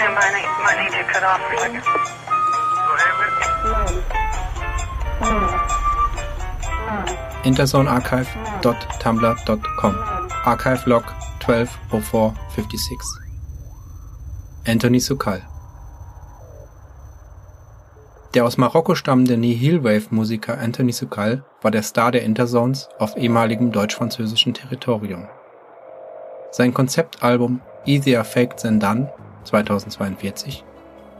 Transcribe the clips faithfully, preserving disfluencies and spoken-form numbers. Stand by, I might need you cut off for a second. Go ahead with it. interzone archive dot tumblr dot com Archive log twelve oh four fifty-six Anthony Soukal. Der aus Marokko stammende Nihil-Wave-Musiker Anthony Soukal war der Star der Interzones auf ehemaligem deutsch-französischen Territorium. Sein Konzeptalbum Easier Fakes and Done zweitausendzweiundvierzig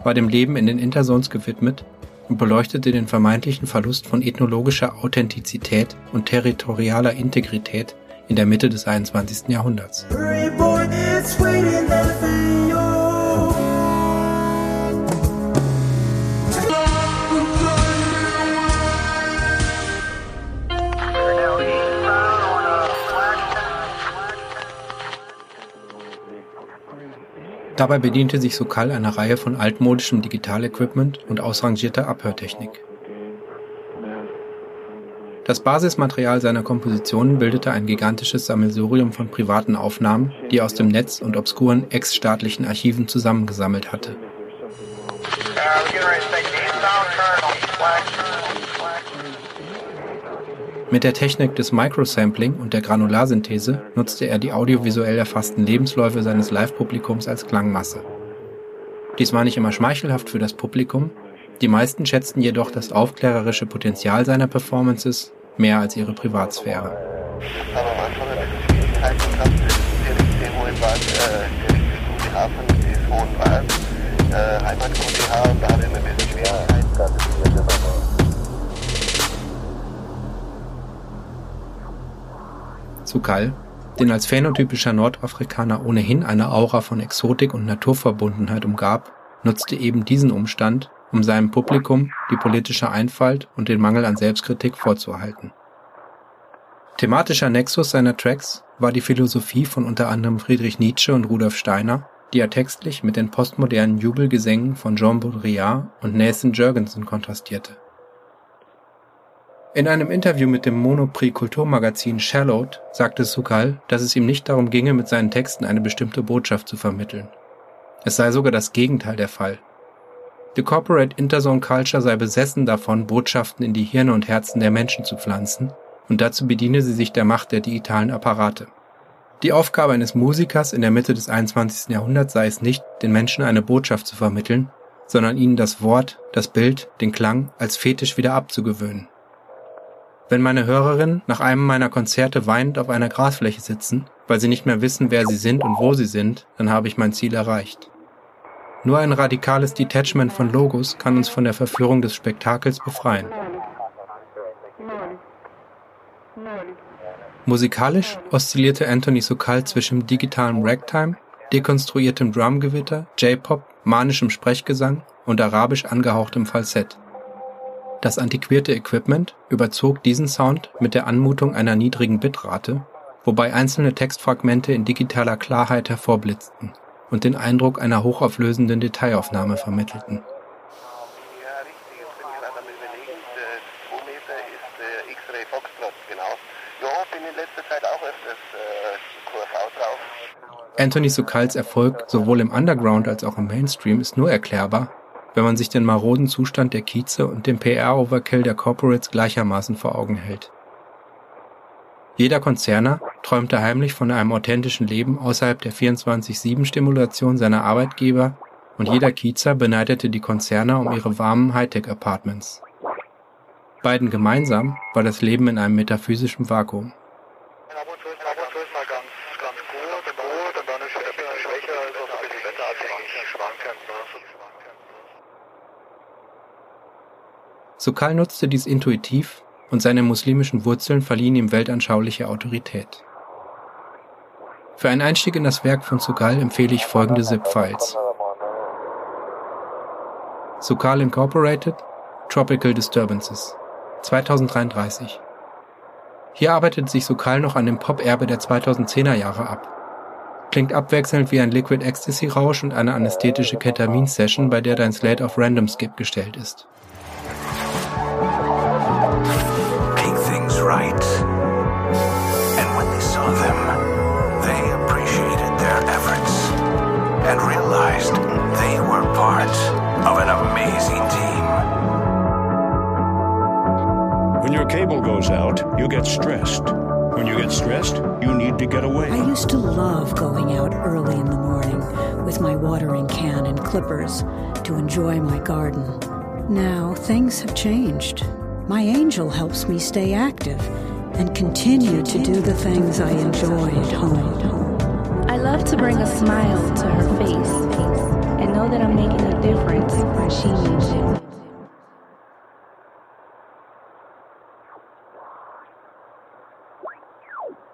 war dem Leben in den Interzones gewidmet und beleuchtete den vermeintlichen Verlust von ethnologischer Authentizität und territorialer Integrität in der Mitte des einundzwanzigsten Jahrhunderts. Dabei bediente sich Soukal einer Reihe von altmodischem Digitalequipment und ausrangierter Abhörtechnik. Das Basismaterial seiner Kompositionen bildete ein gigantisches Sammelsurium von privaten Aufnahmen, die er aus dem Netz und obskuren ex-staatlichen Archiven zusammengesammelt hatte. Mit der Technik des Microsampling und der Granularsynthese nutzte er die audiovisuell erfassten Lebensläufe seines Live-Publikums als Klangmasse. Dies war nicht immer schmeichelhaft für das Publikum, die meisten schätzten jedoch das aufklärerische Potenzial seiner Performances mehr als ihre Privatsphäre. Soukal, den als phänotypischer Nordafrikaner ohnehin eine Aura von Exotik und Naturverbundenheit umgab, nutzte eben diesen Umstand, um seinem Publikum die politische Einfalt und den Mangel an Selbstkritik vorzuhalten. Thematischer Nexus seiner Tracks war die Philosophie von unter anderem Friedrich Nietzsche und Rudolf Steiner, die er textlich mit den postmodernen Jubelgesängen von Jean Baudrillard und Nathan Jurgensen kontrastierte. In einem Interview mit dem Monoprix Kulturmagazin Shallowed sagte Soukal, dass es ihm nicht darum ginge, mit seinen Texten eine bestimmte Botschaft zu vermitteln. Es sei sogar das Gegenteil der Fall. The Corporate Interzone Culture sei besessen davon, Botschaften in die Hirne und Herzen der Menschen zu pflanzen, und dazu bediene sie sich der Macht der digitalen Apparate. Die Aufgabe eines Musikers in der Mitte des einundzwanzigsten Jahrhunderts sei es nicht, den Menschen eine Botschaft zu vermitteln, sondern ihnen das Wort, das Bild, den Klang als Fetisch wieder abzugewöhnen. Wenn meine Hörerinnen nach einem meiner Konzerte weinend auf einer Grasfläche sitzen, weil sie nicht mehr wissen, wer sie sind und wo sie sind, dann habe ich mein Ziel erreicht. Nur ein radikales Detachment von Logos kann uns von der Verführung des Spektakels befreien. Musikalisch oszillierte Anthony Soukal zwischen digitalem Ragtime, dekonstruiertem Drumgewitter, J-Pop, manischem Sprechgesang und arabisch angehauchtem Falsett. Das antiquierte Equipment überzog diesen Sound mit der Anmutung einer niedrigen Bitrate, wobei einzelne Textfragmente in digitaler Klarheit hervorblitzten und den Eindruck einer hochauflösenden Detailaufnahme vermittelten. Anthony Soukals Erfolg sowohl im Underground als auch im Mainstream ist nur erklärbar, wenn man sich den maroden Zustand der Kieze und den P R-Overkill der Corporates gleichermaßen vor Augen hält. Jeder Konzerner träumte heimlich von einem authentischen Leben außerhalb der vierundzwanzig sieben Stimulation seiner Arbeitgeber und jeder Kiezer beneidete die Konzerner um ihre warmen Hightech-Apartments. Beiden gemeinsam war das Leben in einem metaphysischen Vakuum. Soukal nutzte dies intuitiv und seine muslimischen Wurzeln verliehen ihm weltanschauliche Autorität. Für einen Einstieg in das Werk von Soukal empfehle ich folgende ZIP-Files. Soukal Incorporated, Tropical Disturbances, zweitausenddreiunddreißig. Hier arbeitet sich Soukal noch an dem Pop-Erbe der zweitausendzehner Jahre ab. Klingt abwechselnd wie ein Liquid Ecstasy-Rausch und eine anästhetische Ketamin-Session, bei der dein Slate of Random Skip gestellt ist. Right. And when they saw them, they appreciated their efforts and realized they cable goes out, you get stressed. When you get stressed, you need to get away. I used to love going out early in the morning with my watering can and clippers to enjoy my garden. Now, things have changed. My angel helps me stay active and continue to do the things I enjoy at home. I love to bring a smile to her face and know that I'm making a difference when she needs it.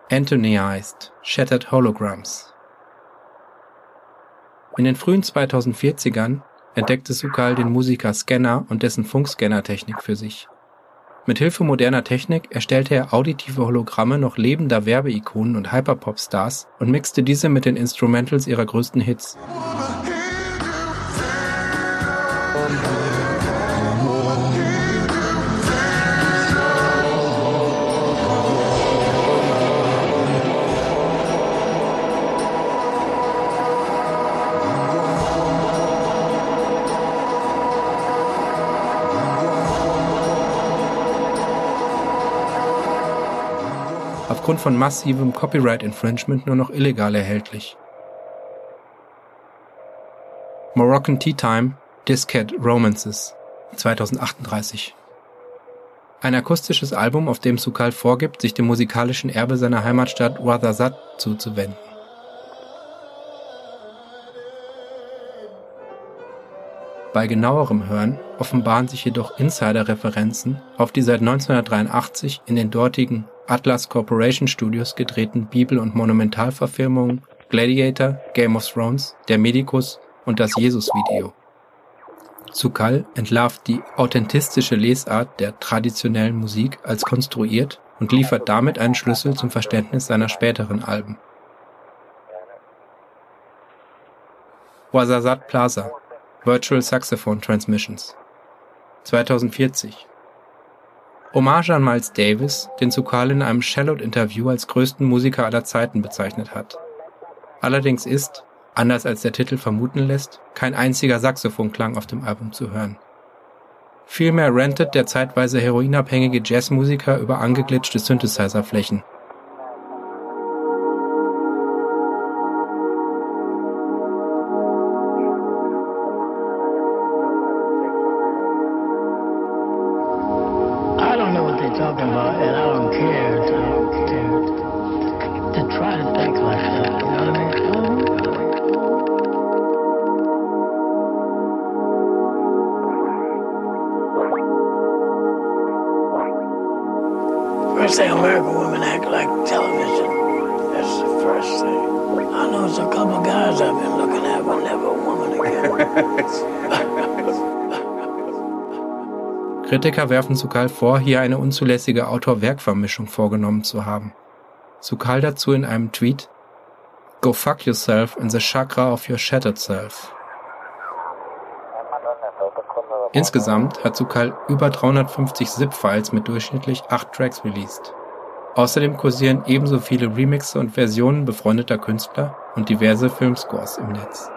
Anthonyized, Shattered Holograms. In den frühen zweitausendvierzigern entdeckte Soukal den Musiker Scanner und dessen Funkscanner-Technik für sich. Mit Hilfe moderner Technik erstellte er auditive Hologramme noch lebender Werbeikonen und Hyperpop-Stars und mixte diese mit den Instrumentals ihrer größten Hits. Aufgrund von massivem Copyright-Infringement nur noch illegal erhältlich. Moroccan Tea Time Discet Romances, zweitausendachtunddreißig. Ein akustisches Album, auf dem Soukal vorgibt, sich dem musikalischen Erbe seiner Heimatstadt Ouarzazate zuzuwenden. Bei genauerem Hören offenbaren sich jedoch Insider-Referenzen auf die seit neunzehnhundertdreiundachtzig in den dortigen Atlas Corporation Studios gedrehten Bibel- und Monumentalverfilmungen Gladiator, Game of Thrones, Der Medikus und das Jesus-Video. Soukal entlarvt die authentistische Lesart der traditionellen Musik als konstruiert und liefert damit einen Schlüssel zum Verständnis seiner späteren Alben. Ouarzazate Plaza, Virtual Saxophone Transmissions, zweitausendvierzig. Hommage an Miles Davis, den Soukal in einem Shallowed-Interview als größten Musiker aller Zeiten bezeichnet hat. Allerdings ist, anders als der Titel vermuten lässt, kein einziger Saxophonklang auf dem Album zu hören. Vielmehr rantet der zeitweise heroinabhängige Jazzmusiker über angeglitschte Synthesizer-Flächen. Say American women act like television. That's the first thing. I know it's a couple guys I've been looking at, but never a woman again. Kritiker werfen Soukal vor, hier eine unzulässige Autor-Werk-Vermischung vorgenommen zu haben. Soukal dazu in einem Tweet: Go fuck yourself in the chakra of your shattered self. Insgesamt hat Soukal über dreihundertfünfzig ZIP-Files mit durchschnittlich acht Tracks released. Außerdem kursieren ebenso viele Remixe und Versionen befreundeter Künstler und diverse Filmscores im Netz.